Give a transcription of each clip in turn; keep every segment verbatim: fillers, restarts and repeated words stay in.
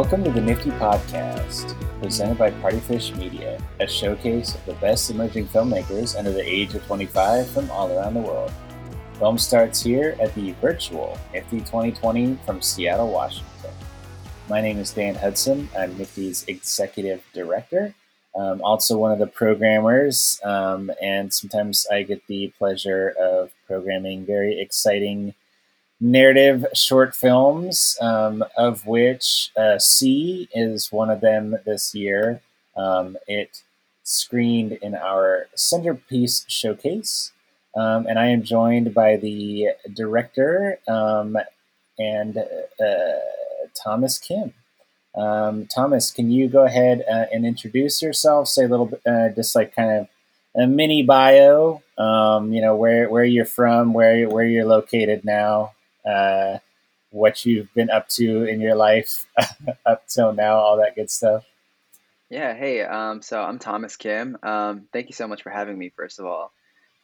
Welcome to the Nifty Podcast, presented by Partyfish Media, a showcase of the best emerging filmmakers under the age of twenty-five from all around the world. Film starts here at the virtual Nifty twenty twenty from Seattle, Washington. My name is Dan Hudson. I'm Nifty's executive director, um, also one of the programmers, um, and sometimes I get the pleasure of programming very exciting narrative short films, um, of which uh, C is one of them this year. Um, it screened in our centerpiece showcase, um, and I am joined by the director um, and uh, Thomas Kim. Um, Thomas, can you go ahead uh, and introduce yourself? Say a little bit, uh, just like kind of a mini bio. Um, you know where where you're from, where where you're located now. Uh, what you've been up to in your life up till now, all that good stuff. Yeah. Hey, um, so I'm Thomas Kim. Um, thank you so much for having me. First of all,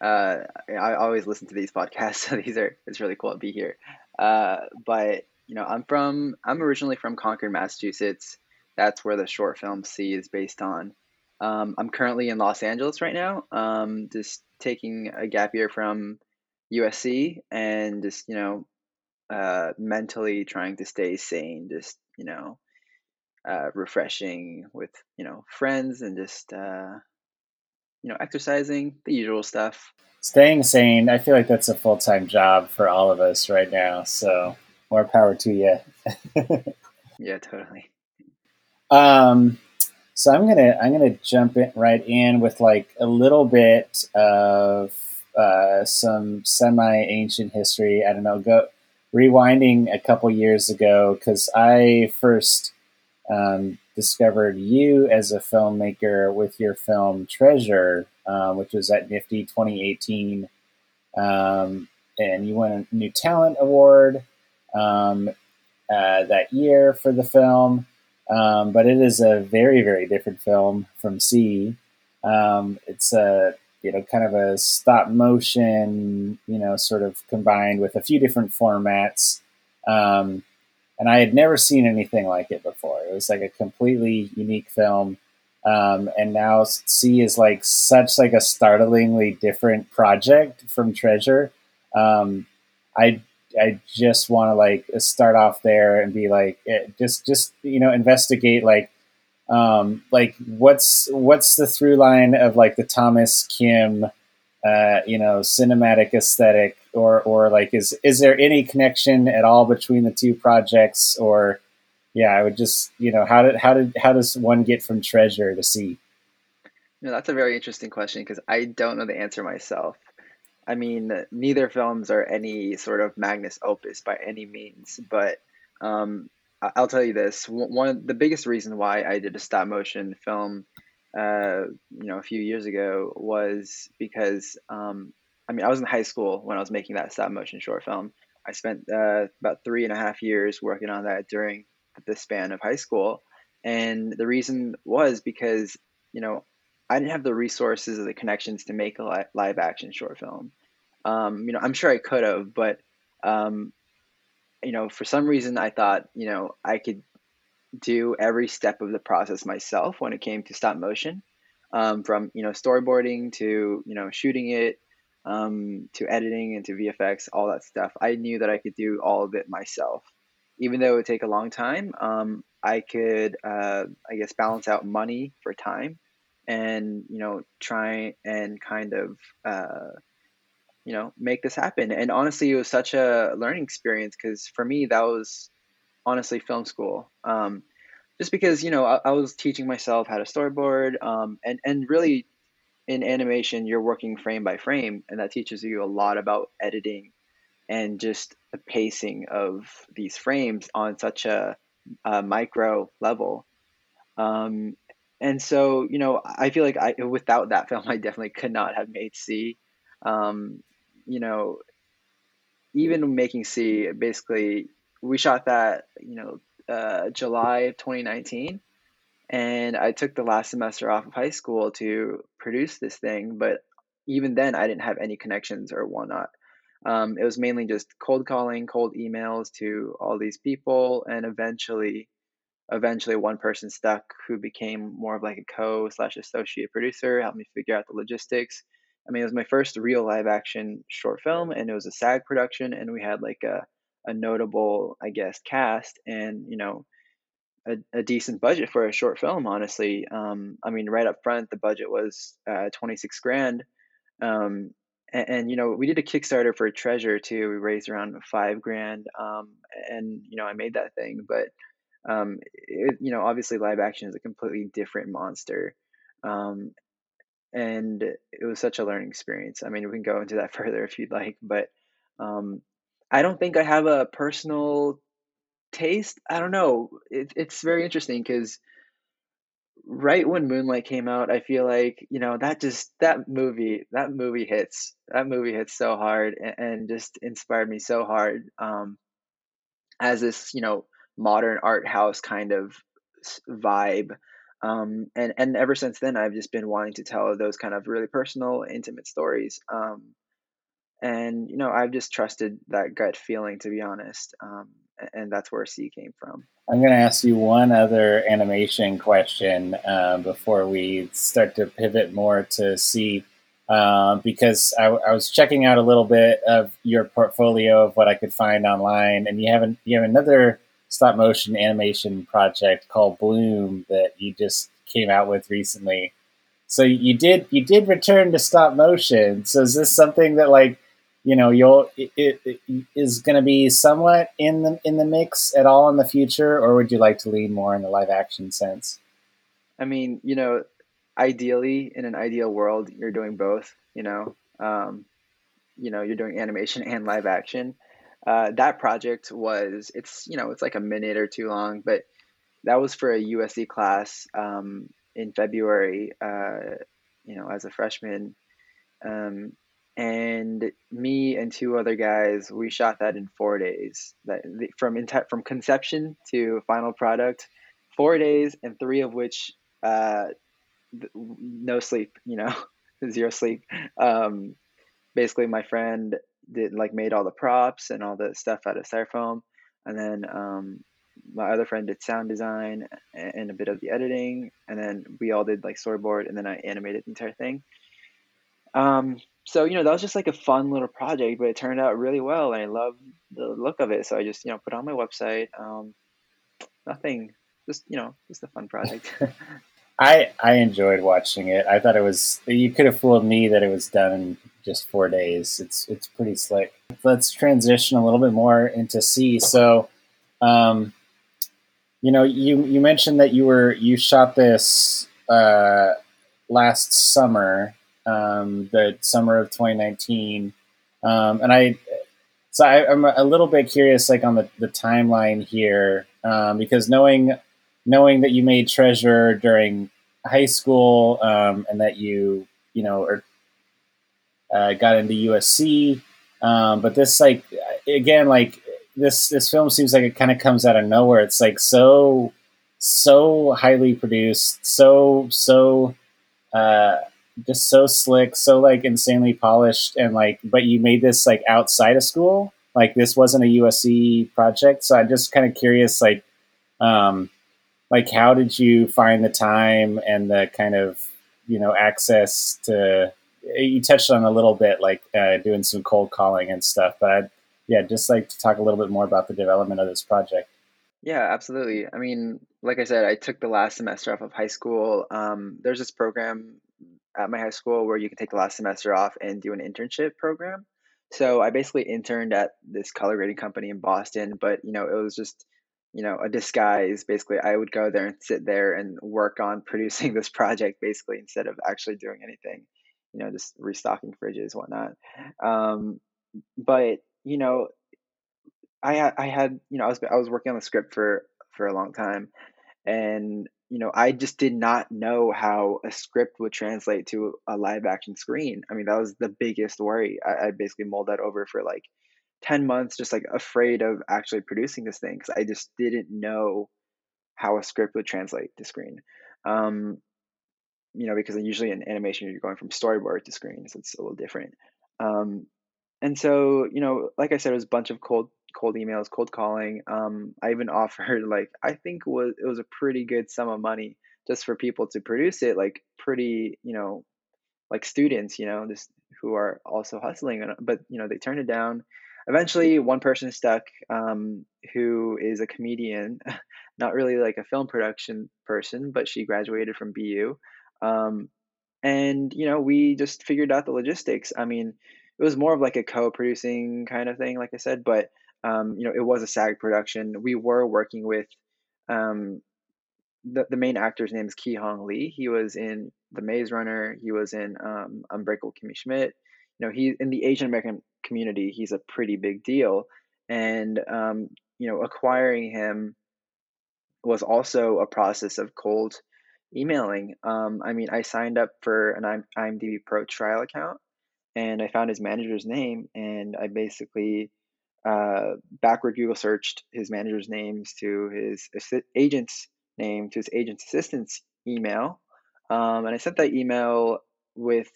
uh, I always listen to these podcasts. So these are, it's really cool to be here. Uh, but you know, I'm from, I'm originally from Concord, Massachusetts. That's where the short film C is based on. Um, I'm currently in Los Angeles right now. Um, just taking a gap year from U S C and just, you know, uh mentally trying to stay sane, just you know uh refreshing with you know friends and just uh you know exercising, the usual stuff. Staying sane, I feel like that's a full-time job for all of us right now, so more power to you. Yeah, totally. um so i'm gonna i'm gonna jump in right in with like a little bit of uh some semi-ancient history. I don't know, go rewinding a couple years ago, because I first um, discovered you as a filmmaker with your film Treasure, uh, which was at Nifty twenty eighteen. Um, and you won a New Talent Award um, uh, that year for the film. Um, but it is a very, very different film from C. Um, it's a you know, kind of a stop motion, you know, sort of combined with a few different formats. Um, and I had never seen anything like it before. It was like a completely unique film. Um, and now C is like such like a startlingly different project from Treasure. Um, I, I just want to like start off there and be like, it, just, just, you know, investigate like, Um, like what's, what's the through line of like the Thomas Kim, uh, you know, cinematic aesthetic, or, or like, is, is there any connection at all between the two projects? Or yeah, I would just, you know, how did, how did, how does one get from Treasure to C? No, that's a very interesting question, because I don't know the answer myself. I mean, neither films are any sort of magnus opus by any means, but, um, I'll tell you this. One of the biggest reason why I did a stop motion film, uh, you know, a few years ago was because, um, I mean, I was in high school when I was making that stop motion short film. I spent uh, about three and a half years working on that during the span of high school. And the reason was because, you know, I didn't have the resources or the connections to make a li- live action short film. Um, you know, I'm sure I could have, but, um, you know, for some reason I thought, you know, I could do every step of the process myself when it came to stop motion, um, from, you know, storyboarding to, you know, shooting it, um, to editing and to V F X, all that stuff. I knew that I could do all of it myself, even though it would take a long time. Um, I could, uh, I guess, balance out money for time and, you know, try and kind of, uh, you know, make this happen. And honestly, it was such a learning experience, because for me, that was honestly film school. Um, just because, you know, I, I was teaching myself how to storyboard, um, and, and really in animation, you're working frame by frame, and that teaches you a lot about editing and just the pacing of these frames on such a, a micro level. Um, and so, you know, I feel like I, without that film, I definitely could not have made C. Um, you know, even making C, basically, we shot that, you know, uh, July of twenty nineteen, and I took the last semester off of high school to produce this thing. But even then, I didn't have any connections or whatnot. Um, it was mainly just cold calling, cold emails to all these people, and eventually eventually one person stuck who became more of like a co slash associate producer, helped me figure out the logistics. I mean, it was my first real live action short film, and it was a SAG production, and we had like a, a notable, I guess, cast and, you know, a, a decent budget for a short film, honestly. Um, I mean, right up front, the budget was uh, twenty-six grand. Um, and, and, you know, we did a Kickstarter for Treasure too. We raised around five grand. Um, and, you know, I made that thing, but um, it, you know, obviously live action is a completely different monster. Um, and it was such a learning experience. I mean, we can go into that further if you'd like, but um, I don't think I have a personal taste. I don't know. It, it's very interesting because right when Moonlight came out, I feel like, you know, that just, that movie, that movie hits, that movie hits so hard and, and just inspired me so hard um, as this, you know, modern art house kind of vibe. Um, and, and ever since then, I've just been wanting to tell those kind of really personal, intimate stories. Um, and, you know, I've just trusted that gut feeling, to be honest. Um, and that's where C came from. I'm going to ask you one other animation question uh, before we start to pivot more to C, uh, because I, I was checking out a little bit of your portfolio of what I could find online, and you have, an, you have another stop motion animation project called Bloom that you just came out with recently. So you did, you did return to stop motion. So is this something that, like, you know, you'll, it, it is going to be somewhat in the, in the mix at all in the future, or would you like to lean more in the live action sense? I mean, you know, ideally, in an ideal world, you're doing both, you know, um, you know, you're doing animation and live action. Uh, that project was, it's, you know, it's like a minute or two long, but that was for a U S C class um, in February, uh, you know, as a freshman. Um, and me and two other guys, we shot that in four days, that from inte- from conception to final product, four days and three of which uh, no sleep, you know, zero sleep. Um, basically, my friend did like made all the props and all the stuff out of styrofoam, and then um my other friend did sound design and, and a bit of the editing, and then we all did like storyboard, and then I animated the entire thing. Um so, you know, that was just like a fun little project, but it turned out really well and I loved the look of it, so I just, you know, put it on my website. Um nothing, just, you know, just a fun project. I, I enjoyed watching it. I thought it was, you could have fooled me that it was done in just four days. It's it's pretty slick. Let's transition a little bit more into C. So, um, you know, you, you mentioned that you were, you shot this uh, last summer, um, the summer of twenty nineteen. Um, and I, so I, I'm a little bit curious, like on the, the timeline here, um, because knowing, knowing that you made Treasure during high school, um, and that you, you know, or, uh, got into U S C. Um, but this, like, again, like this, this film seems like it kind of comes out of nowhere. It's like, so, so highly produced, so, so, uh, just so slick, so like insanely polished. And like, but you made this like outside of school, like this wasn't a U S C project. So I'm just kind of curious, like, um, like, how did you find the time and the kind of, you know, access to, you touched on a little bit, like uh, doing some cold calling and stuff, but I'd, yeah, just like to talk a little bit more about the development of this project. Yeah, absolutely. I mean, like I said, I took the last semester off of high school. Um, there's this program at my high school where you can take the last semester off and do an internship program. So I basically interned at this color grading company in Boston, but, you know, it was just, you know, a disguise. Basically, I would go there and sit there and work on producing this project, basically, instead of actually doing anything, you know, just restocking fridges, whatnot. Um, but, you know, I, I had, you know, I was, I was working on the script for, for a long time, and, you know, I just did not know how a script would translate to a live action screen. I mean, that was the biggest worry. I, I basically mulled that over for like ten months, just like afraid of actually producing this thing because I just didn't know how a script would translate to screen. Um, you know, because usually in animation, you're going from storyboard to screen, so it's a little different. Um, and so, you know, like I said, it was a bunch of cold cold emails, cold calling. Um, I even offered, like, I think it was, it was a pretty good sum of money just for people to produce it, like pretty, you know, like students, you know, this who are also hustling, but, you know, they turned it down. Eventually one person stuck, um, who is a comedian, not really like a film production person, but she graduated from B U. Um, and, you know, we just figured out the logistics. I mean, it was more of like a co-producing kind of thing, like I said, but, um, you know, it was a SAG production. We were working with, um, the, the main actor's name is Ki Hong Lee. He was in The Maze Runner. He was in um, Unbreakable Kimmy Schmidt. You know, he in the Asian American community, he's a pretty big deal. And, um, you know, acquiring him was also a process of cold emailing. Um, I mean, I signed up for an IMDb Pro trial account, and I found his manager's name, and I basically uh, backward Google searched his manager's names to his assi- agent's name to his agent's assistant's email. Um, and I sent that email with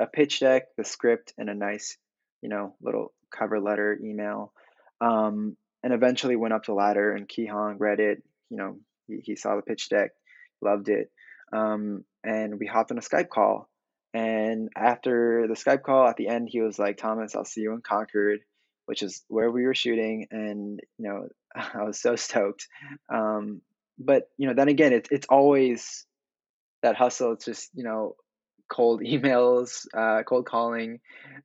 a pitch deck, the script, and a nice, you know, little cover letter email. Um, and eventually went up the ladder, and Ki Hong read it. You know, he, he saw the pitch deck, loved it. Um, and we hopped on a Skype call. And after the Skype call, at the end, he was like, "Thomas, I'll see you in Concord," which is where we were shooting. And, you know, I was so stoked. Um, but, you know, then again, it, it's always that hustle. It's just, you know, cold emails, uh, cold calling.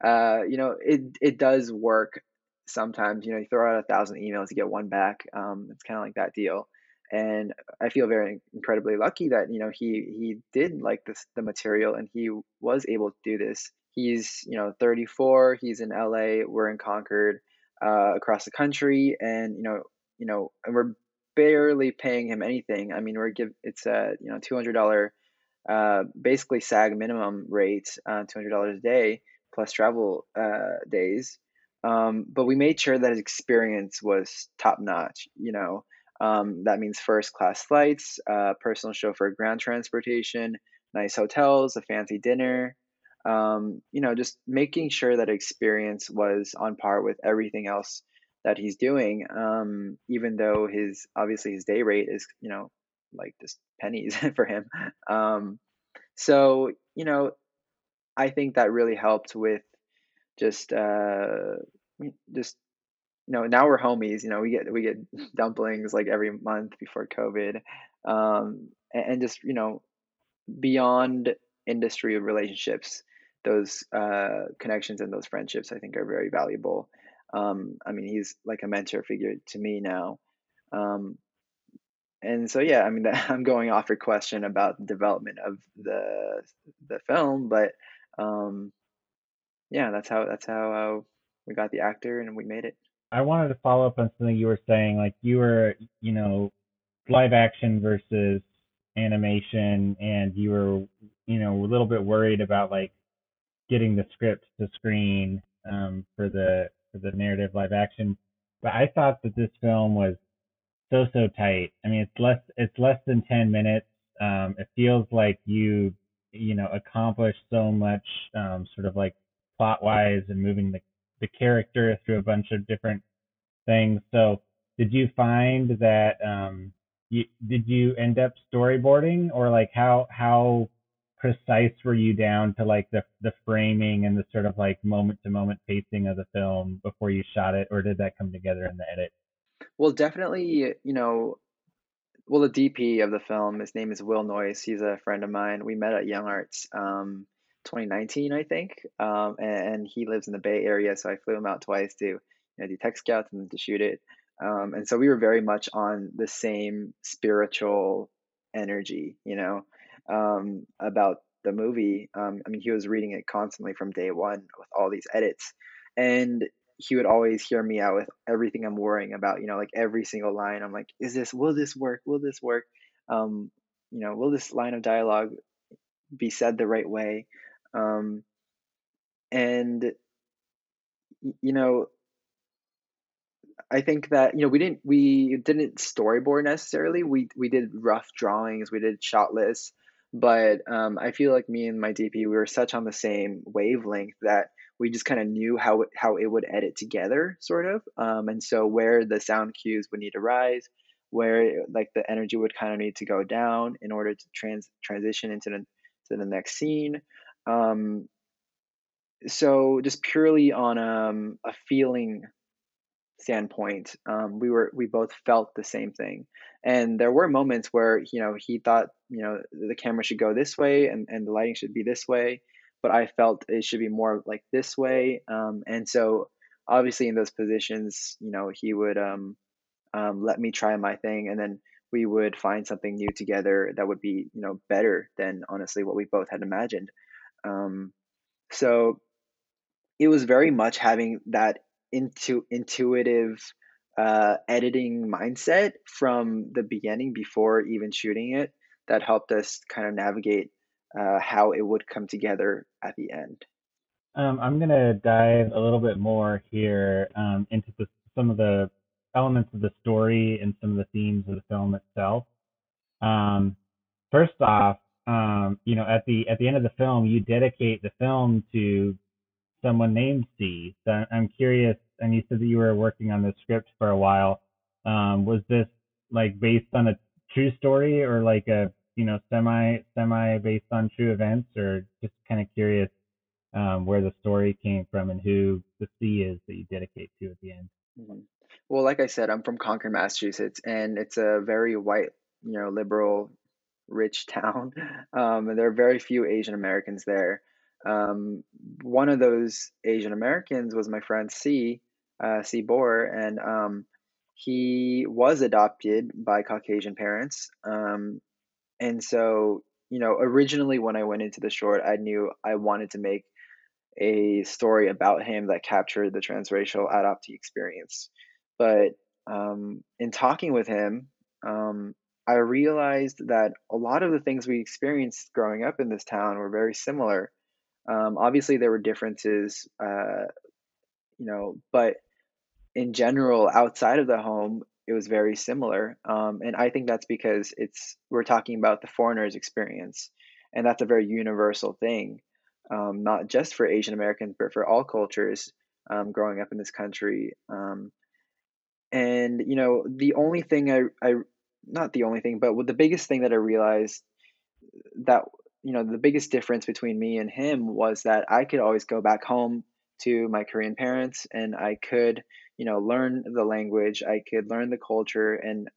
Uh, you know, it, it does work sometimes. You know, you throw out a thousand emails, you get one back. Um, it's kind of like that deal. And I feel very incredibly lucky that, you know, he he did like this, the material, and he was able to do this. He's, you know, thirty-four. He's in L A. We're in Concord, uh, across the country, and you know, you know, and we're barely paying him anything. I mean, we're give it's a you know two hundred dollars, uh, basically SAG minimum rate, uh, two hundred dollars a day plus travel uh, days. Um, but we made sure that his experience was top notch. You know. Um, that means first class flights, uh, personal chauffeur, ground transportation, nice hotels, a fancy dinner, um, you know, just making sure that experience was on par with everything else that he's doing. Um, even though his, obviously his day rate is, you know, like just pennies for him. Um, so, you know, I think that really helped with just, uh, just, you know, now we're homies. You know, we get we get dumplings like every month before COVID, um, and, and just, you know, beyond industry relationships, those uh, connections and those friendships, I think, are very valuable. Um, I mean, he's like a mentor figure to me now, um, and so yeah, I mean, that, I'm going off your question about the development of the the film, but um, yeah, that's how that's how uh, we got the actor and we made it. I wanted to follow up on something you were saying, like you were, you know, live action versus animation, and you were, you know, a little bit worried about like getting the script to screen um, for the for the narrative live action. But I thought that this film was so so tight. I mean, it's less it's less than ten minutes. Um, it feels like you you know accomplished so much, um, sort of like plot wise and moving the the character through a bunch of different things. So did you find that, um, you, did you end up storyboarding, or like how, how precise were you down to like the, the framing and the sort of like moment to moment pacing of the film before you shot it, or did that come together in the edit? Well, definitely, you know, well, the D P of the film, his name is Will Noyce. He's a friend of mine. We met at Young Arts, um, twenty nineteen, I think, um, and, and he lives in the Bay Area, so I flew him out twice to, you know, do tech scouts and to shoot it, um, and so we were very much on the same spiritual energy, you know, um, about the movie. Um, I mean, he was reading it constantly from day one with all these edits, and he would always hear me out with everything I'm worrying about, you know, like every single line. I'm like, is this, will this work? Will this work? Um, you know, will this line of dialogue be said the right way? Um, and, you know, I think that, you know, we didn't, we didn't storyboard necessarily. We, we did rough drawings, we did shot lists, but, um, I feel like me and my D P, we were such on the same wavelength that we just kind of knew how it, how it would edit together, sort of. Um, and so where the sound cues would need to rise, where like the energy would kind of need to go down in order to trans transition into the to the next scene. Um, so just purely on um, a feeling standpoint, um, we were we both felt the same thing. And there were moments where, you know, he thought, you know, the camera should go this way and, and the lighting should be this way, but I felt it should be more like this way. Um, and so obviously in those positions, you know, he would um, um, let me try my thing, and then we would find something new together that would be, you know, better than honestly what we both had imagined. Um, so it was very much having that into intuitive uh, editing mindset from the beginning before even shooting it that helped us kind of navigate uh, how it would come together at the end. Um, I'm going to dive a little bit more here um, into the, some of the elements of the story and some of the themes of the film itself. Um, first off, um, you know, at the at the end of the film, you dedicate the film to someone named Si. So I'm curious, and you said that you were working on the script for a while. Um, was this like based on a true story, or like a, you know, semi semi based on true events, or just kind of curious um, where the story came from and who the Si is that you dedicate to at the end? Mm-hmm. Well, like I said, I'm from Concord, Massachusetts, and it's a very white, you know, liberal, rich town. Um, and there are very few Asian Americans there. Um, one of those Asian Americans was my friend Si, uh, Si Bohr, and um, he was adopted by Caucasian parents. Um, and so, you know, originally when I went into the short, I knew I wanted to make a story about him that captured the transracial adoptee experience. But um, in talking with him, um, I realized that a lot of the things we experienced growing up in this town were very similar. Um, obviously, there were differences, uh, you know, but in general, outside of the home, it was very similar. Um, and I think that's because it's we're talking about the foreigner's experience, and that's a very universal thing, um, not just for Asian Americans, but for all cultures um, growing up in this country. Um, And, you know, the only thing I, I, not the only thing, but the biggest thing that I realized that, you know, the biggest difference between me and him was that I could always go back home to my Korean parents, and I could, you know, learn the language, I could learn the culture, and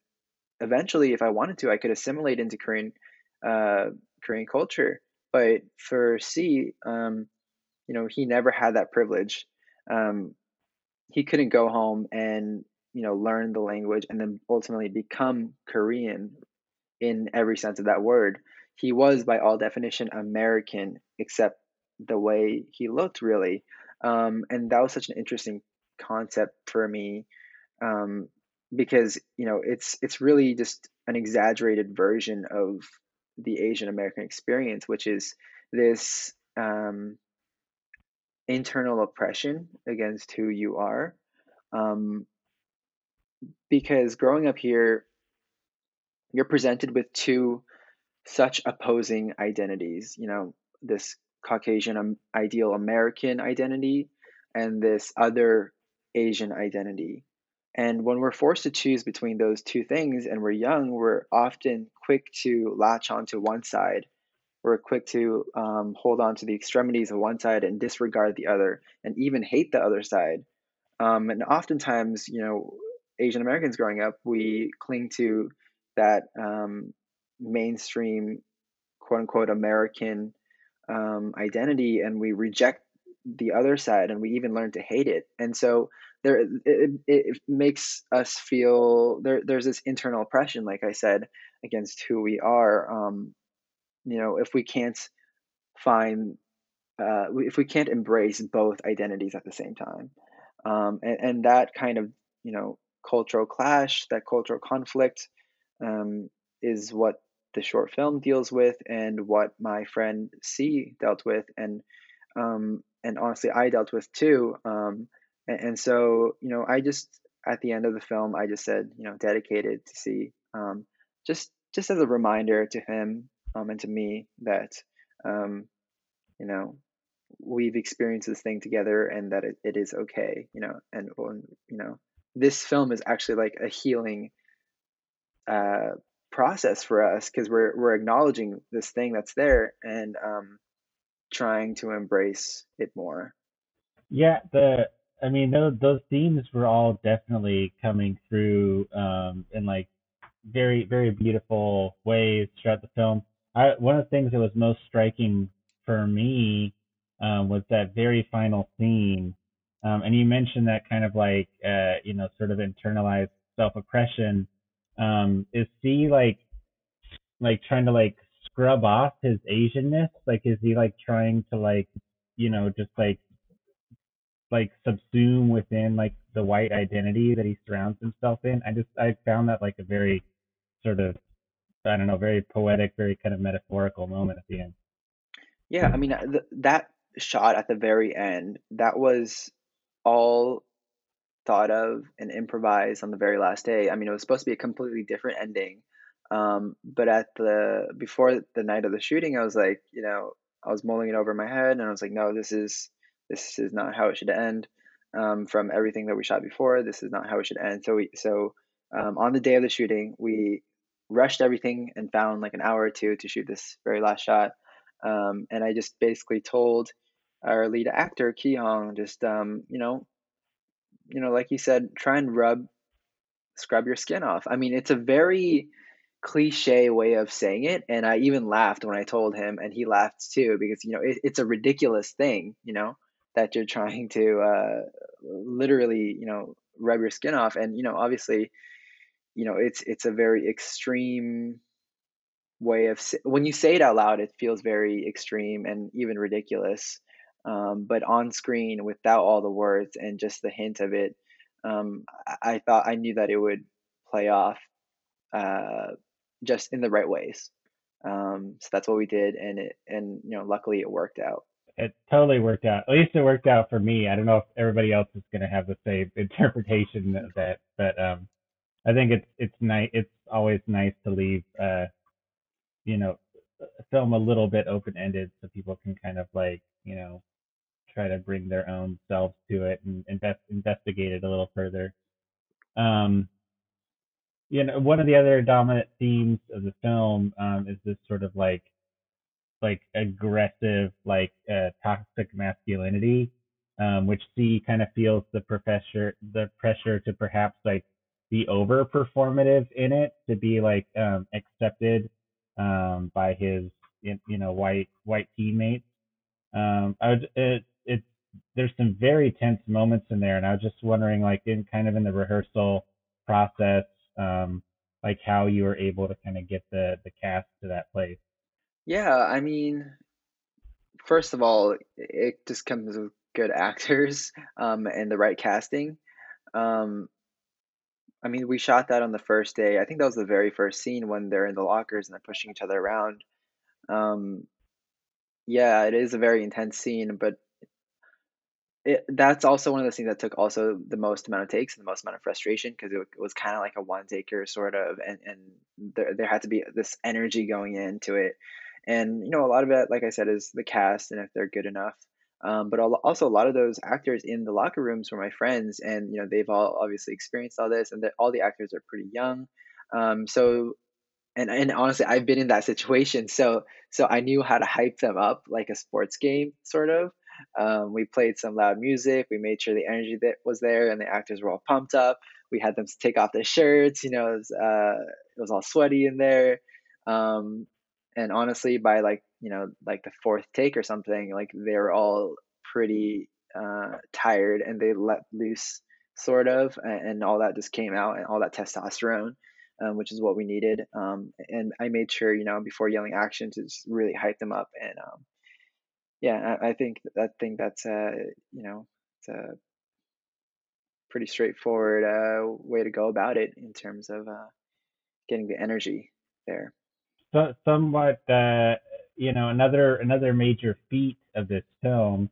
eventually, if I wanted to, I could assimilate into Korean, uh, Korean culture. But for Si, um, you know, he never had that privilege. Um, he couldn't go home and, you know, learn the language and then ultimately become Korean in every sense of that word. He was, by all definition, American, except the way he looked, really. Um, and that was such an interesting concept for me um, because, you know, it's it's really just an exaggerated version of the Asian American experience, which is this um, internal oppression against who you are. Um, Because growing up here, you're presented with two such opposing identities, you know, this Caucasian ideal American identity and this other Asian identity. And when we're forced to choose between those two things and we're young, we're often quick to latch onto one side. We're quick to um, hold on to the extremities of one side and disregard the other and even hate the other side. Um, and oftentimes, you know, Asian Americans growing up, we cling to that um, mainstream, quote unquote, American um, identity, and we reject the other side, and we even learn to hate it. And so there, it, it makes us feel there. There's this internal oppression, like I said, against who we are. Um, you know, if we can't find, uh, if we can't embrace both identities at the same time, um, and, and that kind of, you know, cultural clash, that cultural conflict um, is what the short film deals with and what my friend Si dealt with. And um, and honestly, I dealt with too. Um, and, and so, you know, I just, at the end of the film, I just said, you know, dedicated to Si, um, just, just as a reminder to him um, and to me that, um, you know, we've experienced this thing together and that it, it is okay, you know, and, you know, this film is actually like a healing uh, process for us, because we're, we're acknowledging this thing that's there and um, trying to embrace it more. Yeah. The, I mean, those, those themes were all definitely coming through um, in like very, very beautiful ways throughout the film. I, one of the things that was most striking for me um, was that very final scene. Um, and you mentioned that kind of like, uh, you know, sort of internalized self-oppression um, is he like, like trying to like scrub off his Asianness? Like, is he like trying to like, you know, just like, like subsume within like the white identity that he surrounds himself in? I just, I found that like a very sort of, I don't know, very poetic, very kind of metaphorical moment at the end. Yeah, I mean, th- that shot at the very end, that was all thought of and improvised on the very last day. I mean, it was supposed to be a completely different ending. Um, but at the, before the night of the shooting, I was like, you know, I was mulling it over in my head and I was like, no, this is, this is not how it should end. Um, from everything that we shot before, this is not how it should end. So we, so um, on the day of the shooting, we rushed everything and found like an hour or two to shoot this very last shot. Um, and I just basically told our lead actor, Ki Hong, just, um, you know, you know, like you said, try and rub, scrub your skin off. I mean, it's a very cliche way of saying it. And I even laughed when I told him, and he laughed too, because, you know, it, it's a ridiculous thing, you know, that you're trying to uh, literally, you know, rub your skin off. And, you know, obviously, you know, it's, it's a very extreme way of, when you say it out loud, it feels very extreme and even ridiculous. Um, but on screen without all the words and just the hint of it, um, I, I thought I knew that it would play off uh, just in the right ways. Um, so that's what we did. And it, and, you know, luckily it worked out. It totally worked out. At least it worked out for me. I don't know if everybody else is going to have the same interpretation of that, but um, I think it's, it's nice. It's always nice to leave, uh, you know, film a little bit open-ended so people can kind of like, you know, try to bring their own selves to it and invest, investigate it a little further. Um, you know, one of the other dominant themes of the film um, is this sort of like, like aggressive, like uh, toxic masculinity, um, which C kind of feels the professor, the pressure to perhaps like be over performative in it, to be like um, accepted um by his you know white white teammates. um I would, it, it there's some very tense moments in there, and I was just wondering like in kind of in the rehearsal process um like how you were able to kind of get the the cast to that place. Yeah, I mean, first of all, it just comes with good actors um and the right casting. um I mean, we shot that on the first day. I think that was the very first scene when they're in the lockers and they're pushing each other around. Um, yeah, it is a very intense scene, but it, that's also one of those things that took also the most amount of takes and the most amount of frustration, because it, it was kind of like a one-taker sort of, and, and there, there had to be this energy going into it. And, you know, a lot of it, like I said, is the cast and if they're good enough. Um, but also a lot of those actors in the locker rooms were my friends, and, you know, they've all obviously experienced all this, and all the actors are pretty young. Um, so, and, and honestly, I've been in that situation. So, so I knew how to hype them up like a sports game, sort of. Um, we played some loud music. We made sure the energy that was there and the actors were all pumped up. We had them take off their shirts, you know, it was, uh, it was all sweaty in there. Um, and honestly, by like, you know, like the fourth take or something, like they were all pretty uh, tired, and they let loose sort of, and, and all that just came out, and all that testosterone, um, which is what we needed. Um, and I made sure, you know, before yelling action, to just really hype them up. And um, yeah, I, I think that thing that's, uh, you know, it's a pretty straightforward uh, way to go about it in terms of uh, getting the energy there. So, somewhat, uh, you know, another another major feat of this film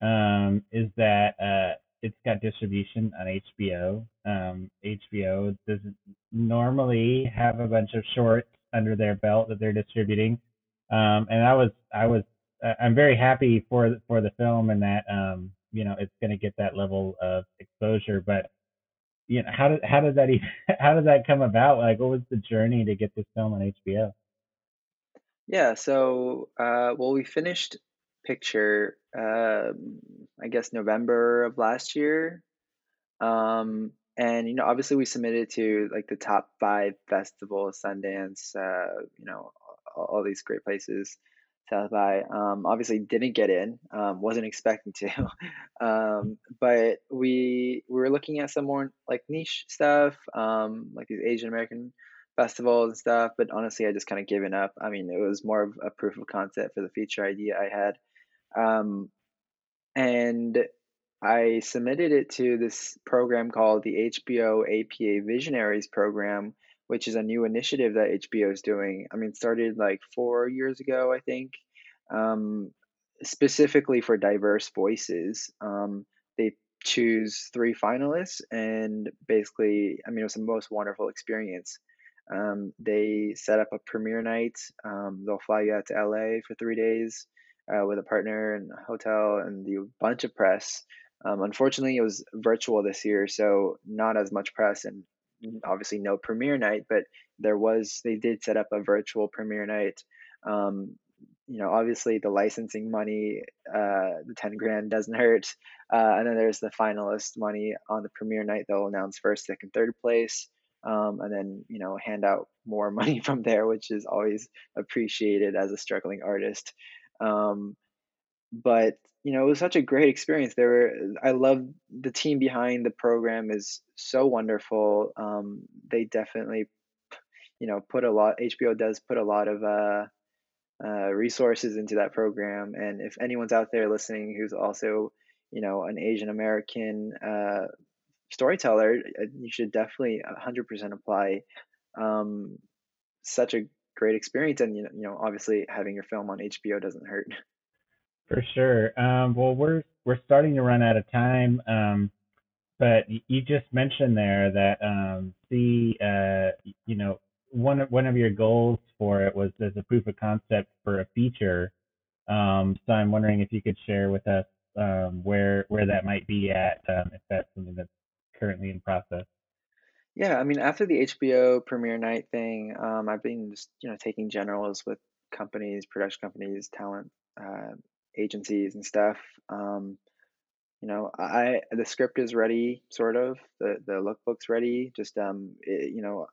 um, is that uh, it's got distribution on H B O. Um, H B O doesn't normally have a bunch of shorts under their belt that they're distributing, um, and I was I was I'm very happy for for the film and that um, you know, it's going to get that level of exposure. But you know, how did how did that even, how did that come about? Like, what was the journey to get this film on H B O? Yeah, so uh, well, we finished Picture, uh, I guess November of last year, um, and you know, obviously we submitted to like the top five festivals, Sundance, uh, you know, all, all these great places. South by, um, obviously didn't get in, um, wasn't expecting to, um, but we, we were looking at some more like niche stuff, um, like these Asian American festivals and stuff. But honestly, I just kind of given up. I mean, it was more of a proof of concept for the feature idea I had. Um, and I submitted it to this program called the H B O A P A Visionaries Program, which is a new initiative that H B O is doing. I mean, started like four years ago, I think, um, specifically for diverse voices. Um, they choose three finalists, and basically, I mean, it was the most wonderful experience. Um, they set up a premiere night. Um, they'll fly you out to L A for three days uh, with a partner and a hotel and a bunch of press. Um, unfortunately, it was virtual this year, so not as much press and obviously no premiere night, but there was, they did set up a virtual premiere night. Um, you know, obviously the licensing money, uh, the ten grand doesn't hurt. Uh, and then there's the finalist money on the premiere night. They'll announce first, second, third place. Um, and then, you know, hand out more money from there, which is always appreciated as a struggling artist. Um, but, you know, it was such a great experience. There were, I love the team behind the program is so wonderful. Um, they definitely, you know, put a lot, H B O does put a lot of uh, uh, resources into that program. And if anyone's out there listening who's also, you know, an Asian American uh, storyteller, you should definitely one hundred percent apply. Um, such a great experience. And, you know, you know, obviously having your film on H B O doesn't hurt. For sure. Um, well, we're we're starting to run out of time, um, but you just mentioned there that um, the uh, you know, one of one of your goals for it was as a proof of concept for a feature. Um, so I'm wondering if you could share with us um, where where that might be at, um, if that's something that's currently in process. Yeah, I mean, after the H B O premiere night thing, um, I've been just, you know, taking generals with companies, production companies, talent. Uh, agencies and stuff. Um, you know, I the script is ready, sort of. The the lookbook's ready. Just um, it, you know,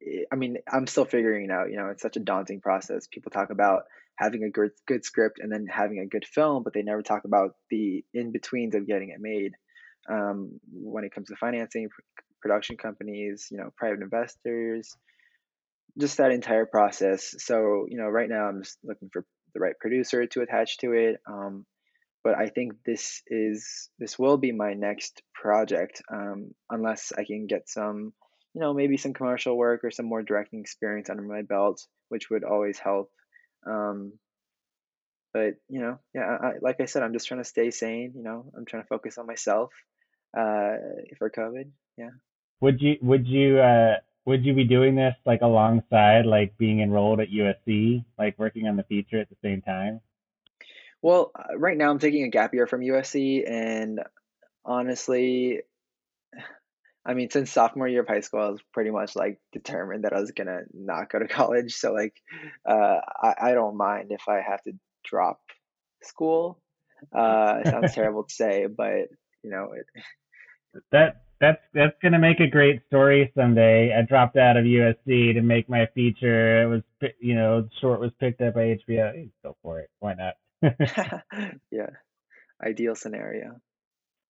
it, I mean, I'm still figuring it out. You know, it's such a daunting process. People talk about having a good good script and then having a good film, but they never talk about the in betweens of getting it made. Um, when it comes to financing, production companies, you know, private investors, just that entire process. So you know, right now I'm just looking for the right producer to attach to it. Um, but I think this is, this will be my next project, um, unless I can get some, you know, maybe some commercial work or some more directing experience under my belt, which would always help. Um, but, you know, yeah, I, like I said, I'm just trying to stay sane. You know, I'm trying to focus on myself uh, for COVID. Yeah. Would you, would you, uh, Would you be doing this like alongside like being enrolled at U S C, like working on the feature at the same time? Well, right now I'm taking a gap year from U S C, and honestly, I mean, since sophomore year of high school, I was pretty much like determined that I was gonna not go to college. So like, uh, I, I don't mind if I have to drop school. Uh, it sounds terrible to say, but you know it. That. That's that's gonna make a great story someday. I dropped out of U S C to make my feature. It was, you know, short was picked up by H B O. Go for it. Why not? Yeah, ideal scenario.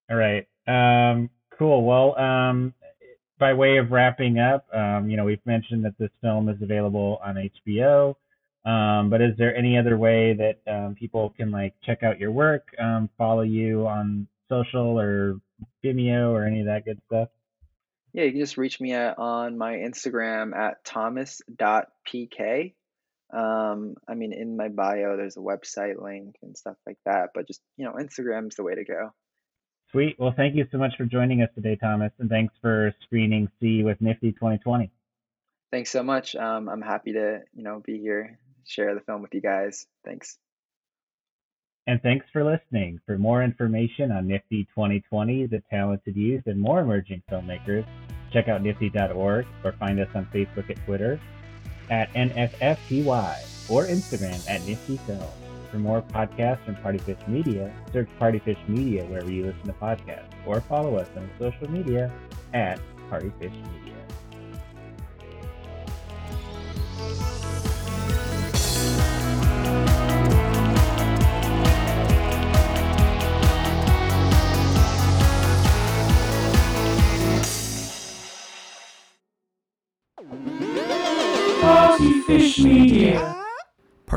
All right. Um, cool. Well, um, by way of wrapping up, um, you know, we've mentioned that this film is available on H B O. Um, but is there any other way that um, people can like check out your work, um, follow you on social or Vimeo or any of that good stuff? Yeah, you can just reach me at, on my Instagram at thomas dot p k. Um, I mean, in my bio, there's a website link and stuff like that, but just, you know, Instagram's the way to go. Sweet. Well, thank you so much for joining us today, Thomas, and thanks for screening C with Nifty twenty twenty. Thanks so much. Um, I'm happy to, you know, be here, share the film with you guys. Thanks. And thanks for listening. For more information on N F F T Y twenty twenty, the talented youth, and more emerging filmmakers, check out N F F T Y dot org or find us on Facebook and Twitter at N F F T Y or Instagram at N F F T Y Film. For more podcasts from Partyfish Media, search Partyfish Media wherever you listen to podcasts or follow us on social media at Partyfish Media. Partyfish Media.